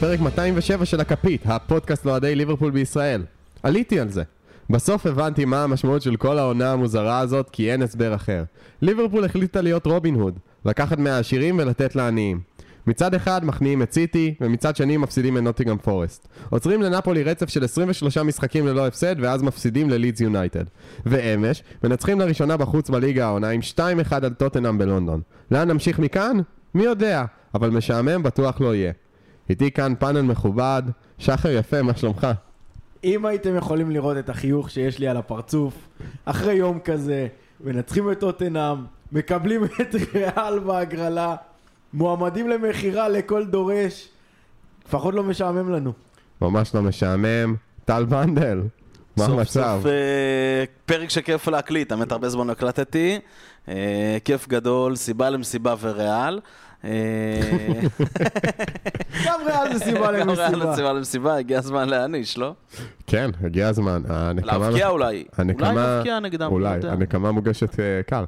פרק 207 של הקפית, הפודקאסט לאוהדי ליברפול בישראל. עליתי על זה. בסוף הבנתי מה המשמעות של כל העונה המוזרה הזאת, כי אין הסבר אחר. ליברפול החליטה להיות רובין הוד, לקחת מהעשירים ולתת לעניים. מצד אחד מכניעים את סיטי, ומצד שני מפסידים את נוטינגהאם פורסט. עוצרים לנאפולי רצף של 23 משחקים ללא הפסד, ואז מפסידים ללידס יונייטד. ואמש, מנצחים לראשונה בחוץ בליגה העונה עם 2-1 על טוטנהאם בלונדון. לאן נמשיך מכאן? מי יודע, אבל משעמם בטוח לא יהיה. איתי כאן פאנל מכובד, שחר יפה, מה שלומך? אם הייתם יכולים לראות את החיוך שיש לי על הפרצוף, אחרי יום כזה, מנצחים את טוטנהאם, מקבלים את ריאל בהגרלה, מועמדים למחירה לכל דורש, לפחות לא משעמם לנו. ממש לא משעמם. טל בנדל, מה המצב? סוף פרק שכיף להקליט, האמת הרבה זמן הקלטתי, כיף גדול, סיבה למסיבה וריאל. גם ריאל לסיבה למסיבה, הגיע הזמן להעניש, לא? כן, הגיע הזמן. להפקיע אולי, אולי להפקיע נגדם. אולי, הנקמה מוגשת קר.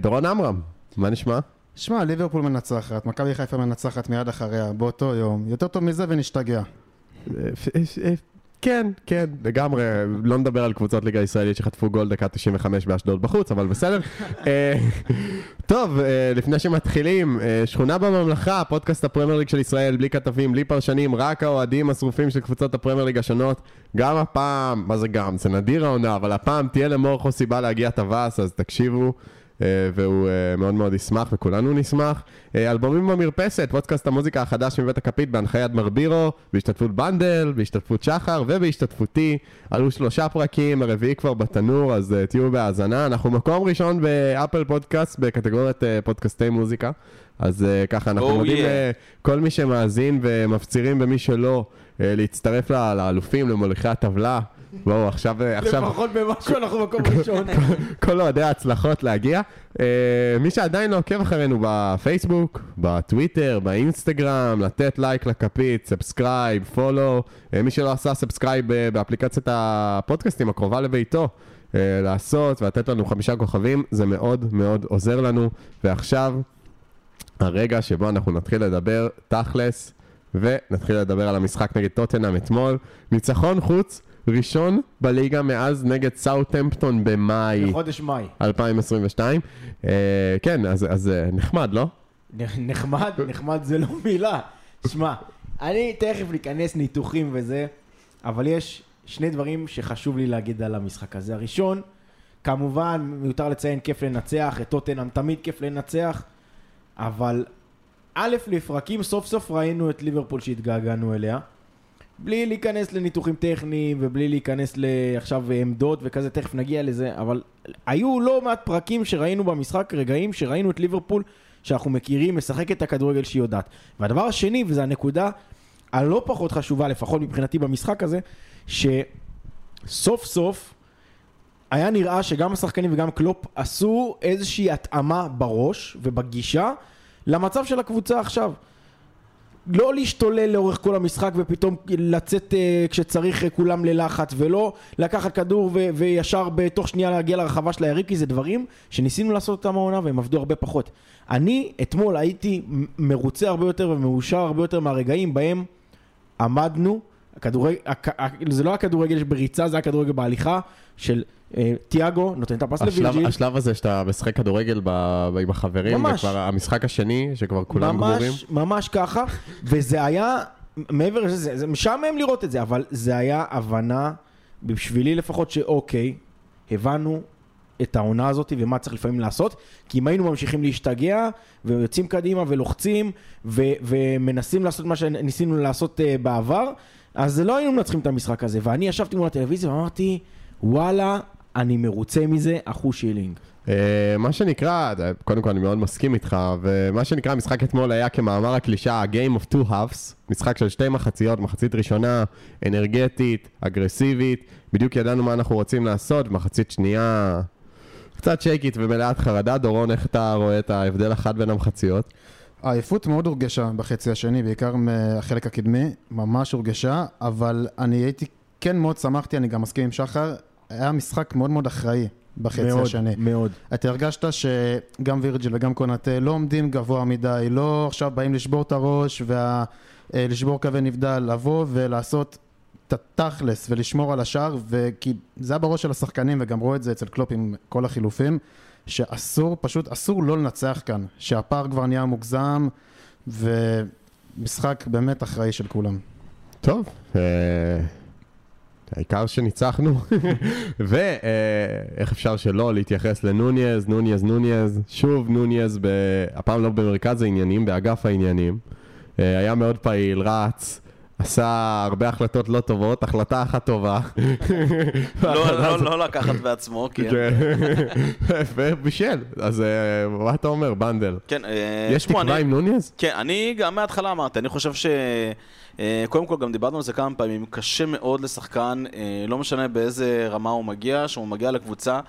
דורון אמרם, מה נשמע? שמע, ליברפול מנצחת, מכבי חיפה מנצחת מיד אחריה, באותו יום. יותר טוב מזה ונשתגע. כן, כן, לגמרי. לא נדבר על קבוצות ליגה ישראלית שחטפו גול דקה 95 באשדוד בחוץ, אבל בסדר. טוב, לפני שמתחילים, שכונה בממלכה, פודקאסט הפרמייר ליג של ישראל, בלי כתבים, בלי פרשנים, רק האוהדים השרופים של קבוצות הפרמייר ליג השונות. גם הפעם, מה זה גם? זה נדיר העונה, אבל הפעם תהיה למורכו סיבה להגיע טווס, אז תקשיבו. והוא מאוד מאוד ישמח וכולנו נשמח. אלבומים במרפסת, פודקאסט המוזיקה החדש מבית הקפית בהנחיית מרבירו, בהשתתפות בנדל, בהשתתפות שחר ובהשתתפותי. עלו 3 פרקים, הרביעי כבר בתנור, אז תהיו בהאזנה. אנחנו מקום ראשון באפל פודקאסט בקטגוריית פודקאסטי מוזיקה, אז ככה אנחנו מודים לכל מי שמאזין ומפצירים במי שלא להצטרף לאלופים, למוליכי הטבלה. בואו, עכשיו... לפחות במשהו אנחנו מקום ראשון. כל עודי ההצלחות להגיע. מי שעדיין לא עוקב אחרינו בפייסבוק, בטוויטר, באינסטגרם, לתת לייק לקפית, סאבסקרייב, פולו. מי שלא עשה סאבסקרייב באפליקציית הפודקאסטים הקרובה לביתו, לעשות ולתת לנו 5 כוכבים, זה מאוד מאוד עוזר לנו. ועכשיו, הרגע שבו אנחנו נתחיל לדבר תכלס, ונתחיל לדבר על המשחק נגד טוטנהאם אתמול. ניצחון חוץ. ראשון בליגה מאז נגד סאות'המפטון במאי. בחודש מאי. 2022. כן, אז נחמד, לא? נחמד? נחמד זה לא מילה. שמע, אני תכף להיכנס ניתוחים וזה, אבל יש 2 דברים שחשוב לי להגיד על המשחק הזה. הראשון, כמובן, מיותר לציין, כיף לנצח, את טוטנהאם תמיד כיף לנצח, אבל א' לפרקים, סוף סוף ראינו את ליברפול שהתגעגענו אליה. בלי להיכנס לניתוחים טכניים ובלי להיכנס לעכשיו עמדות וכזה, תכף נגיע לזה, אבל היו לא מעט פרקים שראינו במשחק, רגעים שראינו את ליברפול שאנחנו מכירים, משחק את הכדורגל שהיא יודעת. והדבר השני, וזו הנקודה הלא פחות חשובה, לפחות מבחינתי במשחק הזה, שסוף סוף היה נראה שגם השחקנים וגם קלופ עשו איזושהי התאמה בראש ובגישה למצב של הקבוצה עכשיו. לא להשתולל לאורך כל המשחק ופתאום לצאת כשצריך כולם ללחץ, ולא לקחת כדור וישר בתוך שנייה להגיע לרחבה של היריב, כי זה דברים שניסינו לעשות אותם העונה והם עבדו הרבה פחות. אני אתמול הייתי מרוצה הרבה יותר ומאושר הרבה יותר מהרגעים בהם עמדנו, זה לא הכדורגל בריצה, זה הכדורגל בהליכה של תיאגו, נותן את הפס לוירג'יל. השלב הזה שאתה משחק כדורגל עם החברים, וכבר המשחק השני שכבר כולם גמורים. ממש ככה, וזה היה, מעבר לזה, זה משעמם לראות את זה, אבל זה היה הבנה, בשבילי לפחות, שאוקיי, הבנו את העונה הזאת ומה צריך לפעמים לעשות, כי אם היינו ממשיכים להשתגע ויוצאים קדימה ולוחצים ומנסים לעשות מה שניסינו לעשות בעבר, אז לא היינו מנצחים את המשחק הזה. ואני ישבתי מול הטלוויזיה ואמרתי, וואלה, אני מרוצה מזה, אחו שילינג. מה שנקרא, קודם כל אני מאוד מסכים איתך, ומה שנקרא משחק אתמול היה כמאמר הקלישה, Game of Two Halves, משחק של 2 מחציות, מחצית ראשונה, אנרגטית, אגרסיבית, בדיוק ידענו מה אנחנו רוצים לעשות, מחצית שנייה, קצת שייקית ומלאת חרדה. דורון, איך אתה רואה את ההבדל אחד בין המחציות? העייפות מאוד הורגשה בחצי השני, בעיקר מהחלק הקדמי, ממש הורגשה, אבל אני הייתי כן מאוד שמחתי, אני גם מסכים עם שחר, היה משחק מאוד מאוד אחראי בחצי השני. מאוד. אתה הרגשת שגם וירג'יל וגם קונטה לא עומדים גבוה מדי, לא עכשיו באים לשבור את הראש, לשבור קווי נבדל, לבוא ולעשות את התכלס ולשמור על השאר, וכי זה היה בראש של השחקנים, וגם רואה את זה אצל קלופ עם כל החילופים, שאסור, פשוט אסור לא לנצח כאן, שהפער כבר נהיה מוגזם, ומשחק באמת אחראי של כולם. טוב, העיקר שניצחנו, ואיך אפשר שלא להתייחס לנוניאז, שוב נוניאז, הפעם לא במרכז העניינים, באגף העניינים, היה מאוד פעיל, רץ, עשה הרבה החלטות לא טובות, החלטה אחת טובה. לא לקחת בעצמו, כן. ובישל, אז מה אתה אומר, בנדל? יש תקווה עם נוניאז? כן, אני גם מההתחלה אמרתי, אני חושב ש... קודם כל גם דיברנו על זה כמה פעמים, קשה מאוד לשחקן, לא משנה באיזה רמה הוא מגיע, שהוא מגיע לקבוצה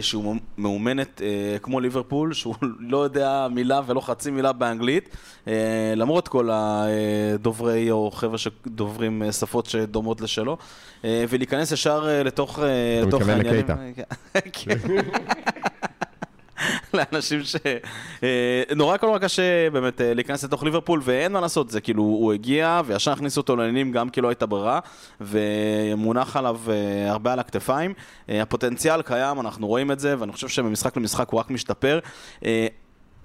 שהוא מאומנת כמו ליברפול, שהוא לא יודע מילה ולא חצי מילה באנגלית, למרות כל הדוברי או חבר'ה שדוברים שפות שדומות לשלו, ולהיכנס ישר לתוך העניינים. אתה מתכוון לקייטה. לאנשים שנורא כל כך קשה באמת להיכנס לתוך ליברפול, ואין מה לעשות, זה כאילו הוא הגיע וישר הכניס אותו לעניינים גם כי לא הייתה ברירה, ומונח עליו הרבה על הכתפיים. הפוטנציאל קיים, אנחנו רואים את זה, ואני חושב שבמשחק למשחק הוא רק משתפר.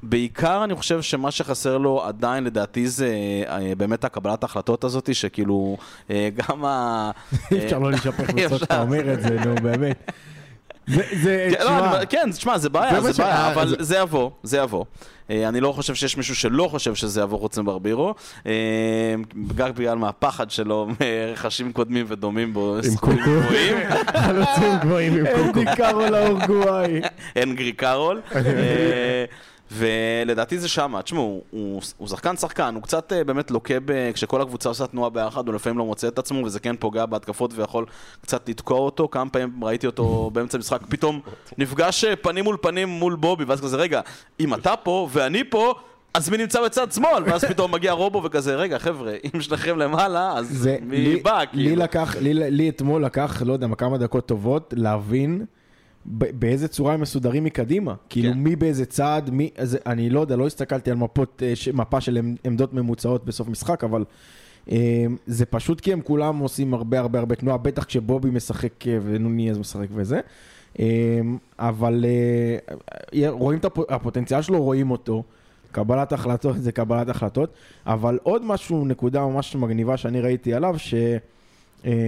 בעיקר אני חושב שמה שחסר לו עדיין לדעתי זה באמת הקבלת ההחלטות הזאת, שכאילו גם אי אפשר לא לשפך בסוף שאתה אומר את זה, נו באמת. כן, תשמע, זה בעיה, אבל זה יבוא, אני לא חושב שיש מישהו שלא חושב שזה יבוא חוץ מברבירו, גם בגלל מהפחד שלו מרכשים קודמים ודומים בו סכומים גבוהים, חלוצים גבוהים עם קוקו, אין גריקרול האורגוואי, ולדעתי זה שמה, תשמעו, הוא שחקן, הוא קצת באמת לוקה כשכל הקבוצה עושה תנועה ביחד, הוא לפעמים לא מוצא את עצמו, וזה כן פוגע בהתקפות ויכול קצת לתקוע אותו. כמה פעמים ראיתי אותו באמצע משחק, פתאום נפגש פנים מול פנים מול בובי, ואז כזה, רגע, אם אתה פה ואני פה, אז מי נמצא בצד שמאל? ואז פתאום מגיע רובו וכזה, רגע חבר'ה, אם שניכם למעלה, אז מי בא? לי אתמול לקח, לא יודע, כמה דקות טובות להבין באיזה צורה הם מסודרים מקדימה, כאילו מי באיזה צעד, אני לא יודע, לא הסתכלתי על מפה של עמדות ממוצעות בסוף משחק, אבל זה פשוט כי הם כולם עושים הרבה הרבה הרבה תנועה, בטח כשבובי משחק ונוניאז משחק וזה, אבל רואים את הפוטנציאל שלו, רואים אותו, קבלת החלטות, זה קבלת החלטות, אבל עוד משהו, נקודה ממש מגניבה שאני ראיתי עליו, ש...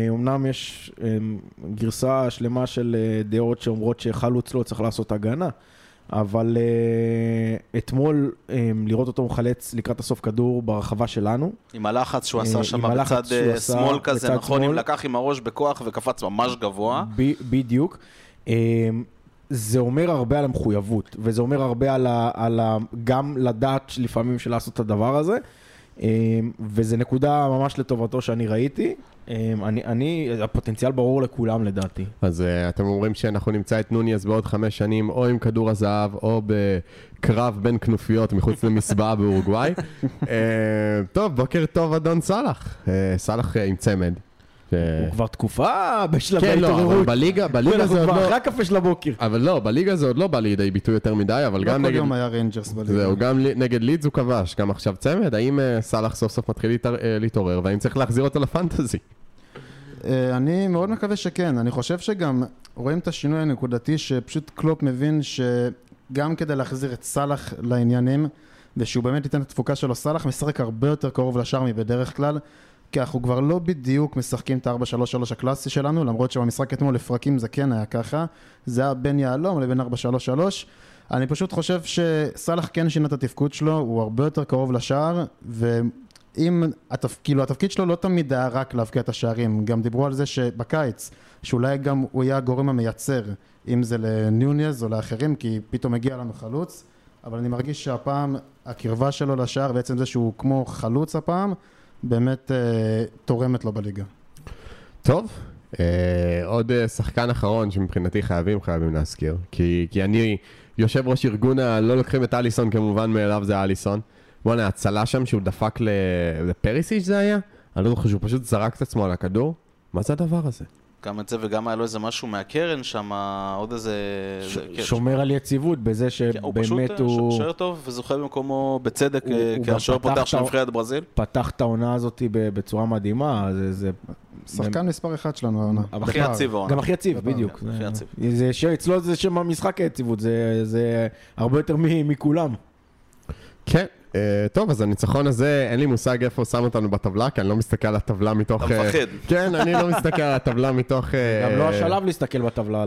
אמנם יש גרסה שלמה של דעות שאומרות שחלוץ לא צריך לעשות הגנה, אבל אתמול לראות אותו מחלץ לקראת הסוף כדור ברחבה שלנו. עם הלחץ שהוא עשה שם בצד שמאל כזה, נכון? אם לקח עם הראש בכוח וקפץ ממש גבוה. בדיוק. זה אומר הרבה על המחויבות, וזה אומר הרבה על גם לדעת לפעמים של לעשות את הדבר הזה, וזה נקודה ממש לטובתו שאני ראיתי. הפוטנציאל ברור לכולם לדעתי. אז אתם אומרים שאנחנו נמצא את נוניאז בעוד 5 שנים, או עם כדור הזהב, או בקרב בין כנופיות מחוץ למסבעה באורוגוואי. טוב, בוקר טוב אדון סלח. סלח עם צמד. הוא כבר תקופה בשלבי התעוררות. כן, לא, אבל בליגה זה עוד לא... רק קפה של הבוקר. אבל לא, בליגה זה עוד לא בא לידי ביטוי יותר מדי, אבל גם נגד... לא כל יום היה רנג'רס בליגה. זהו, גם נגד לידס הוא כבש, גם עכשיו צמד. האם סלח סוף סוף מתחיל להתעורר, והאם צריך להחזיר אותו לפנטזי? אני מאוד מקווה שכן. אני חושב שגם רואים את השינוי הנקודתי, שפשוט קלופ מבין שגם כדי להחזיר את סלח לעניינים, ושהוא באמת ייתן את התפוקה שלו, סלח משחק הרבה יותר קרוב לשאר מבדרך כלל, כי אנחנו כבר לא בדיוק משחקים את ה-4-3-3 הקלאסי שלנו, למרות שבמשחק אתמול לפרקים זה כן היה ככה, זה היה בין יעלום לבין 4-3-3, אני פשוט חושב שסלח כן שינה את התפקוד שלו, הוא הרבה יותר קרוב לשער, ואם, כאילו התפקיד שלו לא תמיד היה רק להבקיע את השערים, גם דיברו על זה שבקיץ, שאולי גם הוא יהיה הגורם המייצר, אם זה לניוניאז או לאחרים, כי פתאום הגיע לנו חלוץ, אבל אני מרגיש שהפעם הקרבה שלו לשער, בעצם זה שהוא כמו חלוץ הפעם, באמת תורמת לו בליגה. טוב, עוד שחקן אחרון שמבחינתי חייבים להזכיר, כי אני יושב ראש ארגון, לא לוקחים את אליסון כמובן מאליו, זה אליסון. בוא'נה, הצלה שם שהוא דפק לפריסיץ' זה היה? אני לא חושב, הוא פשוט זרק את עצמו על הכדור. מה זה הדבר הזה? גם את זה, וגם היה לו איזה משהו מהקרן שם, עוד איזה... שומר על יציבות בזה שבאמת הוא... הוא פשוט שוער טוב וזוכה במקומו בצדק כשהשוער פותח של נבחרת ברזיל. פתח את העונה הזאת בצורה מדהימה, זה... שחקן מספר אחד שלנו העונה. הכי יציב העונה. גם הכי יציב, בדיוק. אצלו זה שם המשחק היציבות, זה הרבה יותר מכולם. כן. טוב, אז הניצחון הזה, אין לי מושג איפה שם אותנו בטבלה, כי אני לא מסתכל על הטבלה מתוך... אתה מפחד. כן, אני לא מסתכל על הטבלה מתוך... גם לא השלב להסתכל בטבלה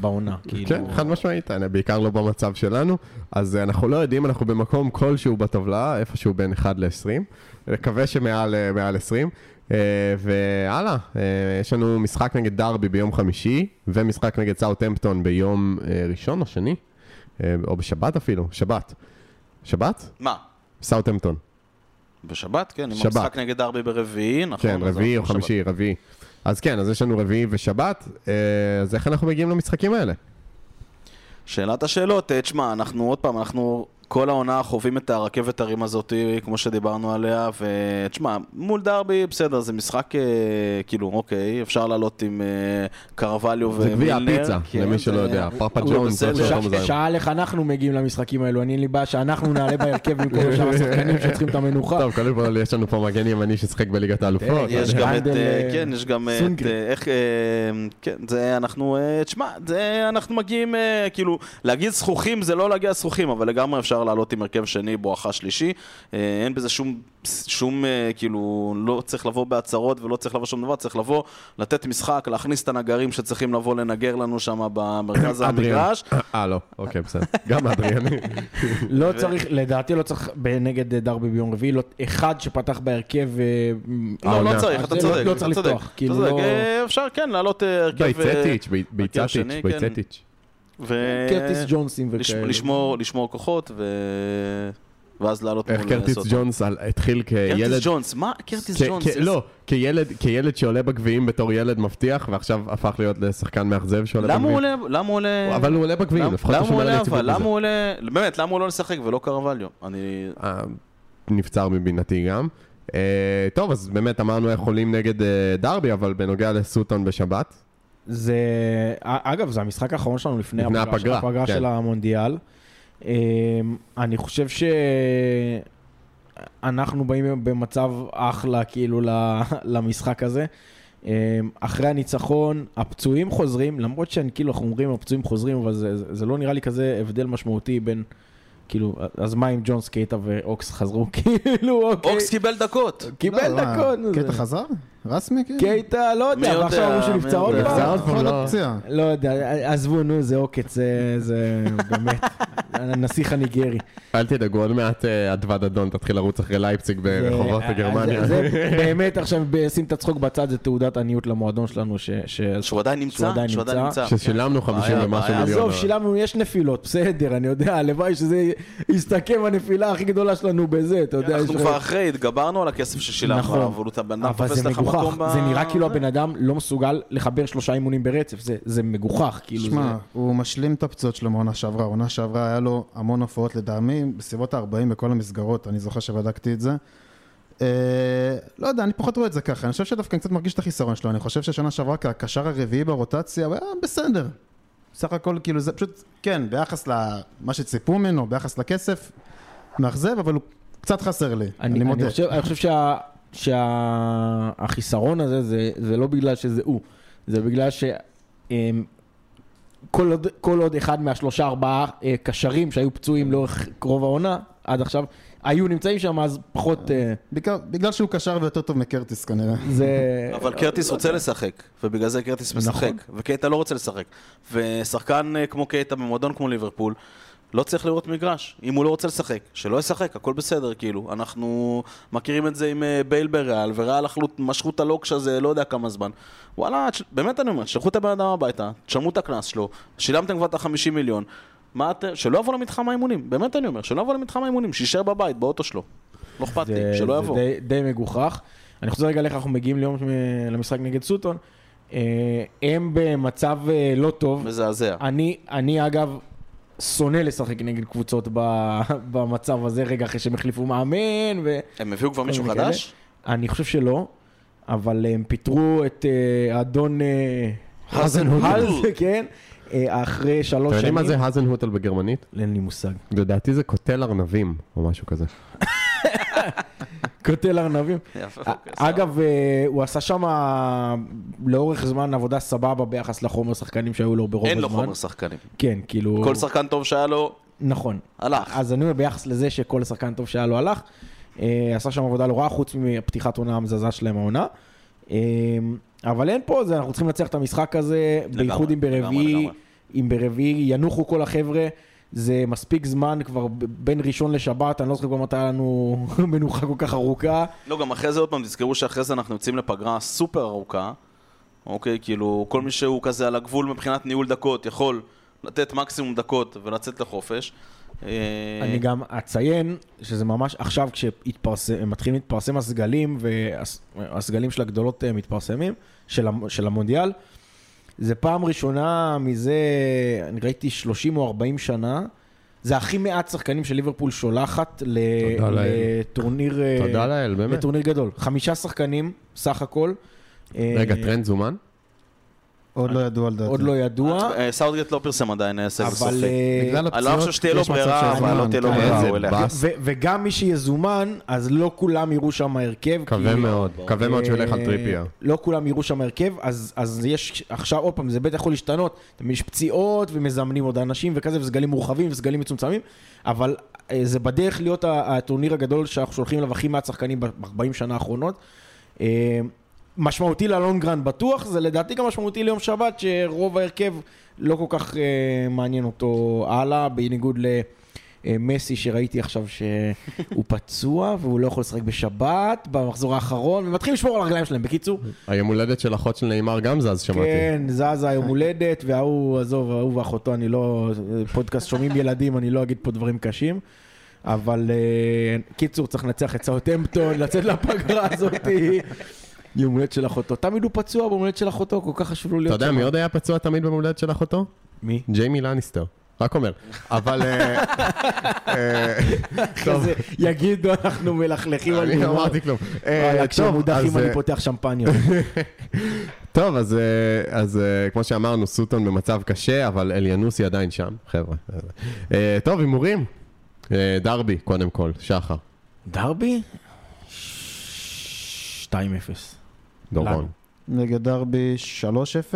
בעונה. כן, חד משמעית, בעיקר לא במצב שלנו. אז אנחנו לא יודעים, אנחנו במקום כלשהו בטבלה, איפשהו בין 1 ל-20. נקווה שמעל 20. והלאה, יש לנו משחק נגד דרבי ביום חמישי, ומשחק נגד סאות'המפטון ביום ראשון או שני, או בשבת אפילו, שבת. שבת? מה? סאות'המפטון. בשבת, כן. שבת. עם המשחק נגד דרבי ברביעי, נכון? כן, רביעי או חמישי, רביעי. אז כן, אז יש לנו רביעי ושבת. אז איך אנחנו מגיעים למשחקים האלה? שאלת השאלות, תשמע, אנחנו עוד פעם, אנחנו כל העונה חווים את הרכבת הרים הזאת, כמו שדיברנו עליה, ותשמע, מול דרבי, בסדר, זה משחק, כאילו, אוקיי, אפשר לעלות עם קרווליו ומילנר. זה גביע הפיצה, למי שלא יודע, פאפה ג'ונס. שעה לך אנחנו מגיעים למשחקים האלו, אני ליבה שאנחנו נעלה בהרכב עם כל שאר השחקנים שצריכים את המנוחה. טוב, קודם כל, יש לנו פה מגן ימני ששחק בליגת האלופות. יש גם את, כן, יש גם את, איך, כן, זה אנחנו, תשמע, זה אנחנו מגיעים, כאילו, להגיד זכוכים, זה לא להגיע זכוכים, אבל לגמרי אפשר לעלות עם הרכב שני, בואכה שלישי. אין בזה שום, כאילו, לא צריך לבוא בהצהרות ולא צריך לבוא שום דבר, צריך לבוא, לתת משחק, להכניס את הנגרים שצריכים לבוא לנגר לנו שם במרכז המגרש. לא, אוקיי, בסדר. גם אדריאן. לא צריך, לדעתי לא צריך בנגד דרבי ביום רביעי, אחד שפתח בהרכב... לא צריך, אתה צודק. לא צריך לפתוח. אפשר, כן, לעלות הרכב... ביצטיץ'. קרטיס ג'ונסים וכאלה. לשמור כוחות ואז לעלות מול... קרטיס ג'ונס התחיל כילד... קרטיס ג'ונס, מה? קרטיס ג'ונס? לא, כילד שעולה בגביעים בתור ילד מבטיח, ועכשיו הפך להיות לשחקן מאכזב שעולה בגביעים. למה הוא עולה? אבל הוא עולה בגביעים, לפחות הוא שומע לציבור בזה. למה הוא עולה? באמת, למה הוא לא לשחק ולא קרווליו? אני... נפצר מבינתי גם. טוב, אז באמת אמרנו איך עולים נגד דרבי, אבל בנוגע לסאות'המפטון בשבת. זה, אגב, זה המשחק האחרון שלנו לפני הפגרה של המונדיאל. אני חושב שאנחנו באים במצב אחלה כאילו למשחק הזה. אחרי הניצחון, הפצועים חוזרים, למרות שכאילו אנחנו אומרים הפצועים חוזרים, אבל זה לא נראה לי כזה הבדל משמעותי בין... כאילו, אז מה אם ג'ונס, קייטה ואוקס חזרו? כאילו, אוקיי. אוקס קיבל דקות. קייטה חזר? רסמי? קייטה, לא יודע. ועכשיו הוא שנפצע עוד פעם. לא יודע, עזבו, נו, זה עוקץ, זה באמת, הנסיך הניגרי. אל תדאגו, עוד מעט אדווד אדון, תתחיל לרוץ אחרי לייפציג ברחובות בגרמניה. באמת, עכשיו, שים את הצחוק בצד, זה תעודת עניות למועדון שלנו, שהוא עדיין נמצא. ששילמנו 50 ומשהו מיליון. שילמנו, יש נפילות, בסדר, אני יודע, לוואי שזה הסתכם הנפילה הכי גדולה שלנו בזה, אתה יודע. אנחנו כבר אחרי, התגברנו על הכסף ששילמנו, אבל זה מגוחך, זה נראה כאילו הבן אדם לא מסוגל לחבר 3 אימונים ברצף, זה מגוחך. שמע, הוא משלים את הפצועות שלו מעונה שעברה, עונה שעברה היה לו המון הופעות לדעמי, בסביבות ה-40 בכל המסגרות, אני זוכר שבדקתי את זה. לא יודע, אני פחות רואה את זה ככה, אני חושב שדווקא אני קצת מרגיש את החיסרון שלו, אני חושב ששנה שעברה כקשר הרביעי ברוטציה, בסדר. סך הכל, כאילו, זה פשוט, כן, ביחס למה שציפו ממנו, ביחס לכסף, מאכזב, אבל הוא קצת חסר לי. אני מודה. אני חושב שהחיסרון הזה, זה לא בגלל שזה הוא, זה בגלל שכל עוד אחד מה3-4 קשרים שהיו פצועים לאורך קרוב העונה, עד עכשיו, היו נמצאים שם, אז פחות... בגלל שהוא קשר ויותר טוב מקרטיס כנראה. אבל קרטיס רוצה לשחק, ובגלל זה קרטיס משחק, וקייטה לא רוצה לשחק. ושחקן כמו קייטה במועדון כמו ליברפול, לא צריך לראות מגרש. אם הוא לא רוצה לשחק, שלא ישחק, הכל בסדר, כאילו. אנחנו מכירים את זה עם בייל בריאל, וריאל משכו את הלוקש הזה, לא יודע כמה זמן. וואלה, באמת אני אומר, שלחו את הבן אדם הביתה, תשלמו את הקנס שלו, שילמתם כבר את ה-50 מיליון, שלא יבוא למתחם האימונים, באמת אני אומר, שלא יבוא למתחם האימונים, שישאר בבית, באוטו שלו. לא אכפת לי, שלא יבוא. זה די מגוחך. אני חושב רגע לך, אנחנו מגיעים ליום למשחק נגד סאות'המפטון, הם במצב לא טוב. מזעזע. אני אגב שונא לשחק נגד קבוצות במצב הזה, רגע אחרי שהם החליפו מאמן. הם הביאו כבר מישהו חדש? אני חושב שלא. אבל הם פיטרו את האדון האזנהוטל, כן, אחרי 3 שנים. אתה יודעים מה זה האזנהוטל בגרמנית? אין לי מושג. לדעתי זה קוטל ארנבים או משהו כזה. קוטל ארנבים. אגב, הוא עשה שם לאורך זמן עבודה סבבה ביחס לחומר שחקנים שהיו לו ברוב הזמן. אין לו חומר שחקנים. כן, כאילו... כל שחקן טוב שהיה לו... נכון. הלך. אז אני אומר ביחס לזה שכל שחקן טוב שהיה לו הלך. עשה שם עבודה לא רעה, חוץ מפתיחת עונה המזזה שלהם העונה. אבל אין פה, אנחנו צריכים לצליח את המשחק הזה, בייחוד אם ברביעי ינוחו כל החבר'ה. זה מספיק זמן כבר בין ראשון לשבת, אני לא זוכר כבר מתי לנו מנוחה כל כך ארוכה. לא, גם אחרי זה עוד פעם תזכרו שאחרי זה אנחנו יוצאים לפגרה סופר ארוכה, אוקיי, כאילו כל מי שהוא כזה על הגבול מבחינת ניהול דקות יכול לתת מקסימום דקות ולצאת לחופש. אני גם אציין שזה ממש עכשיו כשמתחילים להתפרסם הסגלים, והסגלים של הגדולות מתפרסמים, של המונדיאל, זה פעם ראשונה מזה, אני ראיתי 30 או 40 שנה, זה הכי מעט שחקנים של ליברפול שולחת לטורניר, תודה לאל, באמת. לטורניר גדול. 5 שחקנים, סך הכל. רגע, טרנד זומן? עוד לא ידוע על דעתי. עוד לא ידוע. סאות'המפטון לא פרסם עדיין, אבל... אני לא חושב שתהיה לו ברירה, אבל לא תהיה לו ברירה. וגם מי שיזומן, אז לא כולם יראו שם הרכב. קווה מאוד, קווה מאוד שהולך על טריפיה. לא כולם יראו שם הרכב, אז יש עכשיו, עוד פעם, זה בטח יכול להשתנות. יש פציעות ומזמנים עוד אנשים וכזה, וסגלים מורחבים וסגלים מצומצמים, אבל זה בדרך להיות הטורניר הגדול שאנחנו שולחים אליו הכי מעט שחקנים ב-40 שנה האחרונות. משמעותי ללונגרן בטוח, זה לדעתי גם משמעותי ליום שבת, שרוב ההרכב לא כל כך מעניין אותו הלאה, בניגוד למסי שראיתי עכשיו שהוא פצוע, והוא לא יכול לשחק בשבת, במחזור האחרון, ומתחילים לשמור על הרגליים שלהם, בקיצור. היום הולדת של אחות של נאמר גם זז, שמעתי. כן, זז היום הולדת, והוא, עזוב, הוא ואחותו, אני לא, פודקאסט שומעים ילדים, אני לא אגיד פה דברים קשים. אבל קיצור, צריך לנצח את סאות'המפטון, לצאת לפגרה הזאת. יום הולדת של אחותו. תמיד הוא פצוע במולדת של אחותו, כל כך חשוב לו להיות... אתה יודע, מי עוד היה פצוע תמיד במולדת של אחותו? מי? ג'יימי לניסטר. רק אומר. אבל... יגידו, אנחנו מלכלכים על גבוה. אני אמרתי כלום. כשמודחים אני פותח שמפניות. טוב, אז כמו שאמרנו, סוטון במצב קשה, אבל אליאנוסי עדיין שם, חבר'ה. טוב, הימורים. דרבי, קודם כל. שחר. דרבי? 2-0. דורון. נגד דרבי 3-0,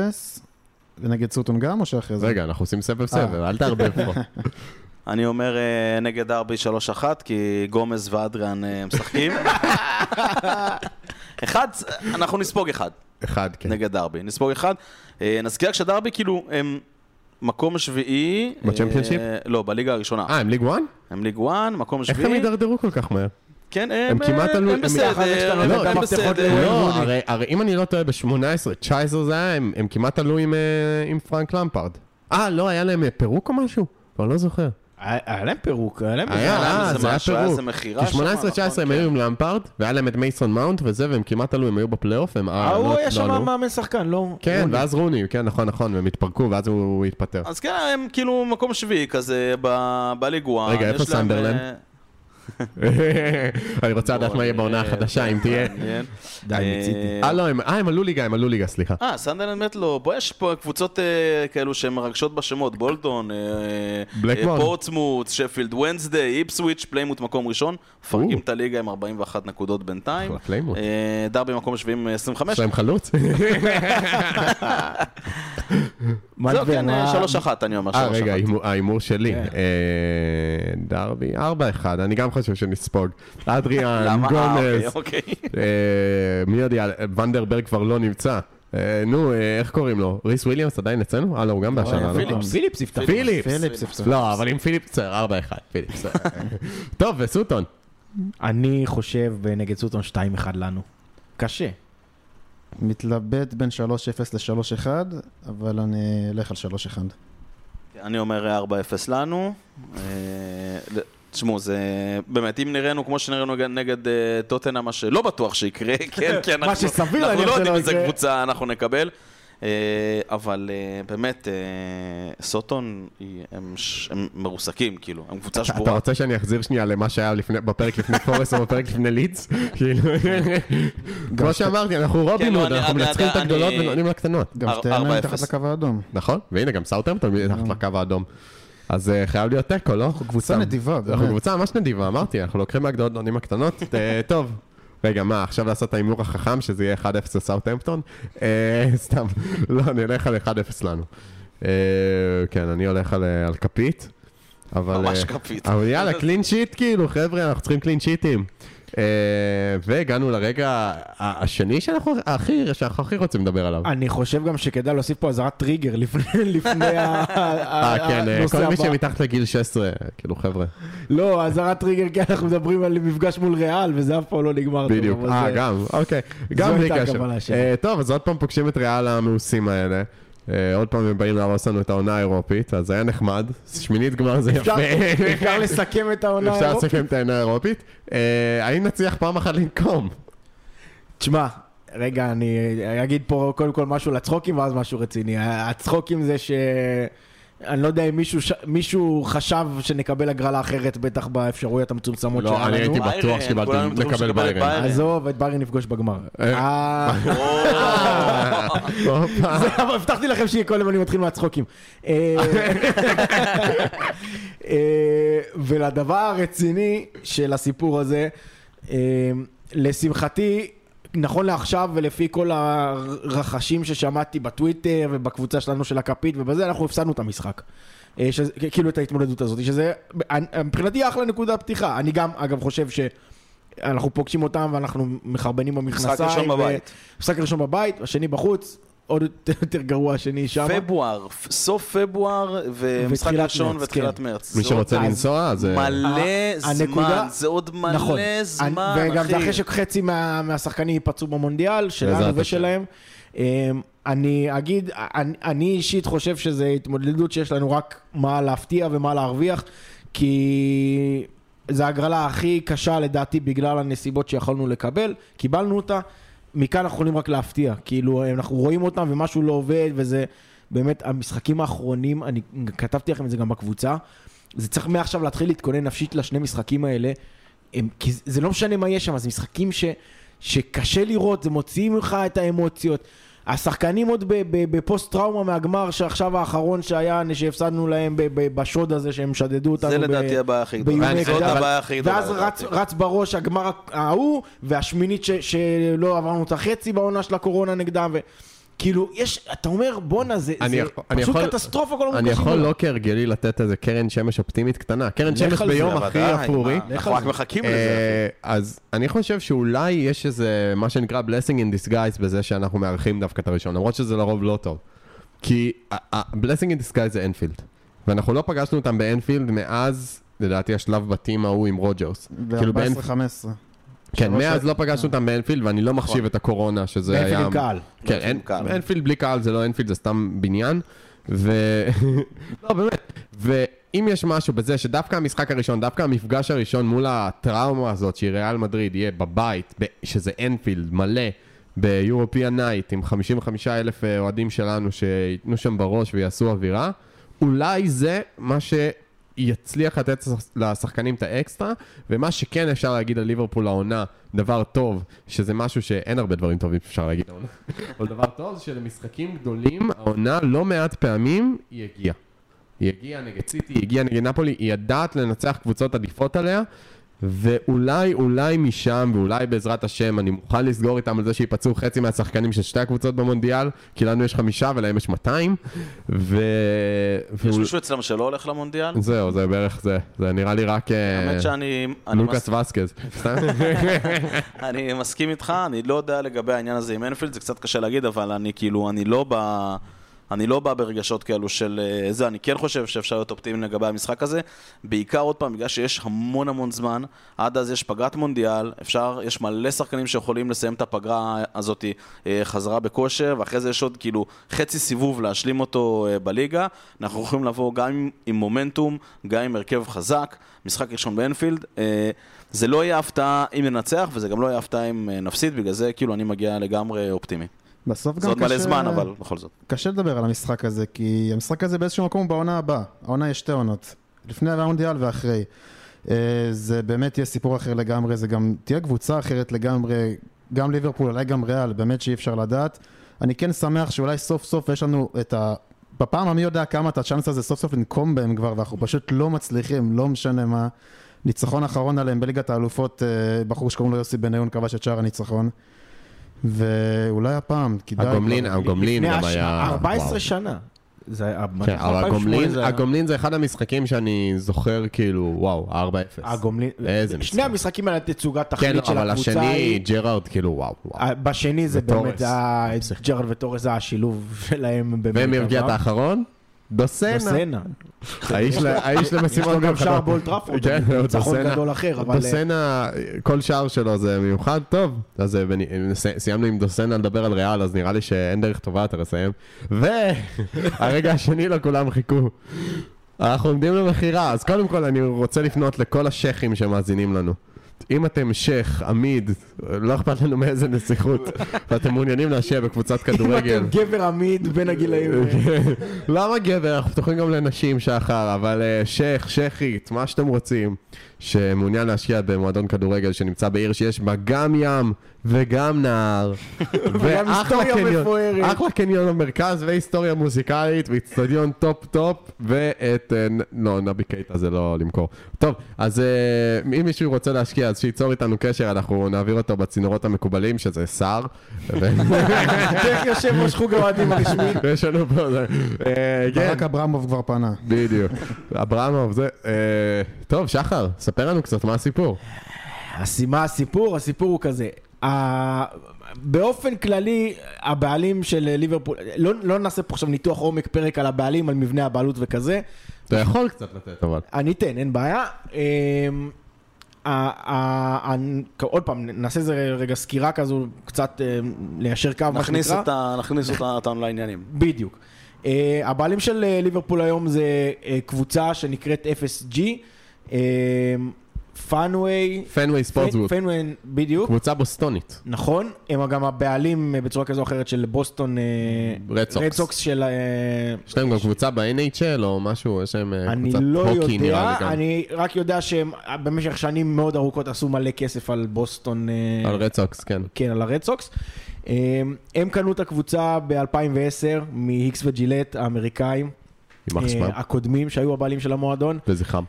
ונגד סוטון גם או שאחרי זה? רגע, אנחנו עושים סבב, אל תערבב פה. אני אומר נגד דרבי 3-1, כי גומז ואדריאן משחקים. אחד, אנחנו נספוג אחד. אחד, כן. נגד דרבי, נספוג אחד. נזכיר כשדרבי כאילו הם מקום שביעי... בצ'מפיונשיפ? לא, בליגה הראשונה. הם ליג 1? הם ליג 1, מקום שביעי. איך הם ידרדרו כל כך מהר? כן, הם כמעט עלו... הם בסדר, הם בסדר. לא, הרי אם אני לא טועה ב-18, 19 זה היה, הם כמעט עלו עם פרנק למפרד. לא, היה להם פירוק או משהו? כבר לא זוכר. היה להם פירוק, היה להם... זה היה פירוק. ב-18, 19 הם היו עם למפרד, והיה להם את מייסון מאונט וזה, והם כמעט עלו, הם היו בפלייאוף, הם... הוא היה שם מאמן שחקן, לא... כן, ואז רוני, כן, נכון, הם התפרקו, ואז הוא התפטר. אז כן, הם כאילו מקום שביעי כזה, בליגה. רגע, איפה סנדרלנד? אני רוצה לדעת מה יהיה בעונה החדשה אם תהיה די מציתי הם עלו ליגה, סליחה סנדרלנד מת לו, בוא יש פה קבוצות כאלו שהן מרגשות בשמות בולטון, פורטסמוט, שפילד ונסדיי, איפסוויץ' פליימוט מקום ראשון, פרקים את הליגה עם 41 נקודות בינתיים דרבי במקום 25 שלהם חלוץ זהו כן, 3-1 אני אומר רגע, האימור שלי דרבי 4-1 אני גם חושב שנספוג. אדריאן, גומז, מי יודע, ונדרברג כבר לא נמצא. איך קוראים לו? ריס וויליאמס עדיין אצלנו? הוא גם בהשאלה. פיליפס יפתח. פיליפס. לא, אבל עם פיליפס 4-1. פיליפס. טוב, וסוטון. אני חושב נגד סוטון 2-1 לנו. קשה. מתלבט בין 3-0 ל-3-1, אבל אני אלך על 3-1. אני אומר 4-0 לנו. תשמעו, זה באמת, אם נראינו כמו שנראינו נגד טוטנהאם, מה שלא בטוח שיקרה, כן, כי אנחנו לא יודעים איזה קבוצה אנחנו נקבל, אבל באמת סאות'המפטון הם מרוסקים, כאילו, הם קבוצה שבורה. אתה רוצה שאני אחזיר שנייה למה שהיה בפרק לפני פורס או בפרק לפני לידס? כמו שאמרתי, אנחנו רובין הוד, אנחנו מנצחים את הגדולות ונעונים לקטנות. גם שתיהם מתחת לקו האדום. נכון, והנה גם סאות'המפטון מתחת לקו האדום. אז חייב להיות טקו, לא? אנחנו קבוצה נדיבה. אנחנו קבוצה ממש נדיבה, אמרתי, אנחנו לוקחים מהגדולות ונעונים לקטנות, טוב. רגע, מה, עכשיו לעשות את האימור החכם, שזה יהיה 1-0 לסאות'המפטון? סתם, לא, אני הולך על 1-0 לנו. כן, אני הולך על קפית. ממש קפית. אבל יאללה, קלין שיט, כאילו, חבר'ה, אנחנו צריכים קלין שיטים. והגענו לרגע השני שאנחנו הכי רוצים לדבר עליו. אני חושב גם שכדאי להוסיף פה עזרת טריגר לפני הנושא הבא. כל מי שמתחת לגיל 16, כאילו חבר'ה. לא, עזרת טריגר כי אנחנו מדברים על מפגש מול ריאל, וזה אף פעם לא נגמר. בדיוק, גם, אוקיי. זו הייתה הכוונה שלי. טוב, אז עוד פעם פוגשים את ריאל המאוסים האלה. עוד פעם הם באים להרוס לנו את העונה האירופית, אז היה נחמד, שמינית גמר זה יפה. אפשר לסכם את העונה האירופית. אפשר לסכם את העונה האירופית. האם נצליח פעם אחת לנקום? תשמע, רגע, אני אגיד פה קודם כל משהו לצחוקים ואז משהו רציני. הצחוקים זה ש... אני לא יודע אם מישהו חשב שנקבל הגרלה אחרת, בטח באפשרויות המצומצמות שלנו. לא, אני הייתי בטוח שקיבלתם לקבל ביירן. עזוב, את ביירן נפגוש בגמר. הבטחתי לכם שיהיה כל יום אני מתחיל מהצחוקים. ולדבר הרציני של הסיפור הזה, לשמחתי, נכון לעכשיו ולפי כל הרחשים ששמעתי בטוויטר ובקבוצה שלנו של הקפית ובזה אנחנו הפסדנו את המשחק. כאילו את ההתמודדות הזאת, שזה מבחינתי אחלה נקודה פתיחה. אני גם אגב חושב שאנחנו פוגשים אותם ואנחנו מחרבנים במכנסיים. משחק ראשון בבית. משחק ראשון בבית, השני בחוץ, עוד יותר גרוע השני שם. פברואר, סוף פברואר ומשחק ראשון ותחילת מרץ. מי שרוצה לנסוע זה... מלא זמן, זה עוד מלא זמן, אחי. וגם זה אחרי שחצי מהשחקנים ייפצעו במונדיאל, שלנו ושלהם. אני אגיד, אני אישית חושב שזו התמודדות שיש לנו רק מה להפתיע ומה להרוויח, כי זו הגרלה הכי קשה לדעתי בגלל הנסיבות שיכולנו לקבל, קיבלנו אותה. מכאן אנחנו יכולים רק להפתיע, כאילו אנחנו רואים אותם ומשהו לא עובד, וזה באמת המשחקים האחרונים, אני כתבתי לכם את זה גם בקבוצה, זה צריך מעכשיו להתחיל להתכונן נפשית לשני משחקים האלה, כי זה לא משנה מה יש שם, זה משחקים שקשה לראות, זה מוציאים לך את האמוציות, השחקנים עוד בפוסט טראומה מהגמר שעכשיו האחרון שהיה שהפסדנו להם בשוד הזה שהם שדדו אותנו. זה לדעתי הבעיה הכי גדולה. ואז רץ בראש הגמר ההוא והשמינית שלא עברנו את החצי בעונה של הקורונה נגדם. כאילו יש, אתה אומר בונה זה פשוט קטסטרופה. אני יכול לא כהרגלי לתת איזה קרן שמש אופטימית קטנה, קרן שמש ביום הכי אפורי. אנחנו רק מחכים לזה. אז אני חושב שאולי יש איזה מה שנקרא blessing in disguise בזה שאנחנו מארחים דווקא את הראשון, למרות שזה לרוב לא טוב, כי blessing in disguise זה אנפילד, ואנחנו לא פגשנו אותם באנפילד מאז לדעתי השלב בתים ההוא עם רוג'רס ב-14-15. כן, מאז לא פגשנו אותם באנפילד, ואני לא מחשיב את הקורונה, שזה היה... באנפילד קהל. כן, אנפילד בלי קהל, זה לא אנפילד, זה סתם בניין. לא, באמת. ואם יש משהו בזה, שדווקא המשחק הראשון, דווקא המפגש הראשון מול הטראומה הזאת, שהיא ריאל מדריד, יהיה בבית, שזה אנפילד מלא, ב-European Night, עם 55,000 אוהדים שלנו, שיתנו שם בראש ויעשו אווירה, אולי זה מה ש... יצליח לתת לשחקנים את האקסטרה, ומה שכן אפשר להגיד על ליברפול העונה, דבר טוב, שזה משהו שאין הרבה דברים טובים אפשר להגיד על העונה, אבל דבר טוב זה שלמשחקים גדולים, העונה לא מעט פעמים היא הגיעה. היא הגיעה נגד סיטי, היא הגיעה נגד נפולי, היא ידעת לנצח קבוצות עדיפות עליה, ואולי משם, ואולי בעזרת השם, אני מוכן לסגור איתם על זה שיפצעו חצי מהשחקנים של שתי הקבוצות במונדיאל, כי לנו יש 5 ולהם יש 200, יש מישהו אצלם שלא הולך למונדיאל? זהו, זה בערך זה. זה נראה לי רק... האמת שאני... לוקאס וסקז. אני מסכים איתך, אני לא יודע לגבי העניין הזה עם אנפילד, זה קצת קשה להגיד, אבל אני כאילו, אני לא בא ברגשות כאלו של זה, אני כן חושב שאפשר להיות אופטימי לגבי המשחק הזה, בעיקר עוד פעם, בגלל שיש המון זמן, עד אז יש פגרת מונדיאל, אפשר, יש מלא שחקנים שיכולים לסיים את הפגרה הזאת חזרה בכושר, ואחרי זה יש עוד כאילו חצי סיבוב להשלים אותו בליגה, אנחנו יכולים לבוא גם עם מומנטום, גם עם הרכב חזק, משחק ראשון באנפילד, זה לא יהיה הפתעה אם ננצח, וזה גם לא יהיה הפתעה אם נפסיד, בגלל זה כאילו אני מגיע לגמרי אופטימי. בסוף גם קשה... זמן, אבל בכל זאת. קשה לדבר על המשחק הזה, כי המשחק הזה באיזשהו מקום בעונה הבאה. העונה יש שתי עונות. לפני המונדיאל ואחרי. זה באמת יהיה סיפור אחר לגמרי, זה גם תהיה קבוצה אחרת לגמרי, גם ליברפול, אולי גם ריאל, באמת שאי אפשר לדעת. אני כן שמח שאולי סוף סוף יש לנו את ה... בפעם המי יודע כמה את הצ'אנס הזה סוף סוף לנקום בהם כבר, ואנחנו פשוט לא מצליחים, לא משנה מה. ניצחון אחרון עליהם בליגת האלופות, בחור שקוראים לו יוסי בניון כבש את שער הניצחון. ואולי הפעם, כדאי... הגומלין גם היה... 14 שנה. הגומלין זה אחד המשחקים שאני זוכר כאילו, וואו, 4-0. שני המשחקים על התצוגת תכלית של הקבוצה. כן, אבל השני, ג'רארד, כאילו, וואו. בשני זה באמת, ג'רארד וטורס זה השילוב שלהם. ומרגיע את האחרון? דוסנה. האיש למסירות גם שער בולטראפורד, ניצחון גדול אחר. דוסנה, כל שער שלו זה מיוחד, טוב. אז סיימנו עם דוסנה לדבר על ריאל, אז נראה לי שאין דרך טובה יותר לסיים. והרגע השני לא כולם חיכו. אנחנו עומדים למחירה, אז קודם כל אני רוצה לפנות לכל השכים שמאזינים לנו. אם אתם שייך, עמיד, לא אכפת לנו מאיזה נסיכות, ואתם מעוניינים להשאר בקבוצת כדורגל. אם אתם גבר עמיד בין הגילאים. למה גבר? אנחנו פתוחים גם לנשים שאחר, אבל שייך, שייכית, מה שאתם רוצים, שמעוניין להשקיע במועדון כדורגל שנמצא בעיר שיש בה גם ים וגם נהר. וגם היסטוריה מפוארת. אחלה קניון המרכז והיסטוריה מוזיקלית ואצטדיון טופ-טופ ואת... לא, נבי קייטה זה לא למכור. טוב, אז אם מישהו רוצה להשקיע אז שייצור איתנו קשר, אנחנו נעביר אותו בצינורות המקובלים שזה שר. דרך יושב ראש חוג האוהדים הרשמי. יש לנו פה... ברק אברמוב כבר פנה. בדיוק. אברמוב זה... טוב, שחר, ספר לנו קצת מה הסיפור. מה הסיפור? הסיפור הוא כזה. באופן כללי, הבעלים של ליברפול, לא נעשה פה עכשיו ניתוח עומק פרק על הבעלים, על מבנה הבעלות וכזה. אתה יכול קצת לתת, אבל. אני אתן, אין בעיה. עוד פעם, נעשה איזה רגע סקירה כזו, קצת ליישר קו. נכניס אותם לעניינים. בדיוק. הבעלים של ליברפול היום זה קבוצה שנקראת FSG, פאנווי, פאנווי ספורטסווד, בדיוק, קבוצה בוסטונית, נכון, הם גם הבעלים בצורה כזו אחרת של בוסטון רד סוקס, של שלהם גם קבוצה ב-NHL או משהו, יש להם קבוצת הוקי נראה, אני רק יודע שהם במשך שנים מאוד ארוכות עשו מלא כסף על בוסטון, על רד סוקס, כן, על הרד סוקס. הם קנו את הקבוצה ב-2010 מהיקס וג'ילט האמריקאים הקודמים שהיו הבעלים של המועדון, וזה חם,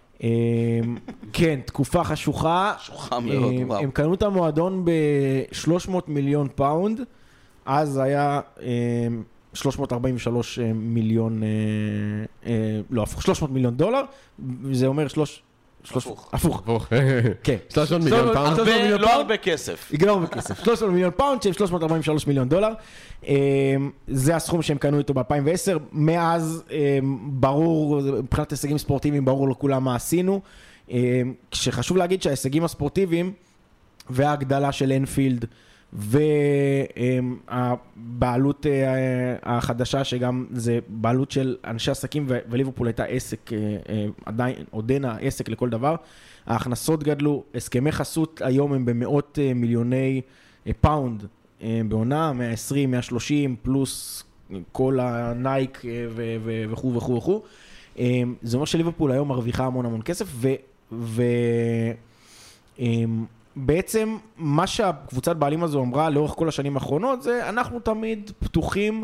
כן, תקופה חשוכה, הם קנו את המועדון ב-300 מיליון פאונד, אז היה 343 מיליון לא, 300 מיליון דולר זה אומר 3 הפוך. כן. 300 מיליון פאונד. לא הרבה כסף. 300 מיליון פאונד, שהם 343 מיליון דולר. זה הסכום שהם קנו איתו ב-2010. מאז, ברור, מבחינת הישגים ספורטיביים, ברור לכולם מה עשינו. כשחשוב להגיד שההישגים הספורטיביים וההגדלה של אנפילד והבעלות החדשה, שגם זה בעלות של אנשי עסקים, וליברפול הייתה עסק, עדיין עודנה עסק לכל דבר, ההכנסות גדלו, הסכמי חסות היום הם במאות מיליוני פאונד בעונה, 120, 130 פלוס כל הנייק וכו וכו וכו, זה אומר שליברפול היום מרוויחה המון המון כסף, בעצם מה שהקבוצת בעלים הזו אמרה לאורך כל השנים האחרונות זה אנחנו תמיד פתוחים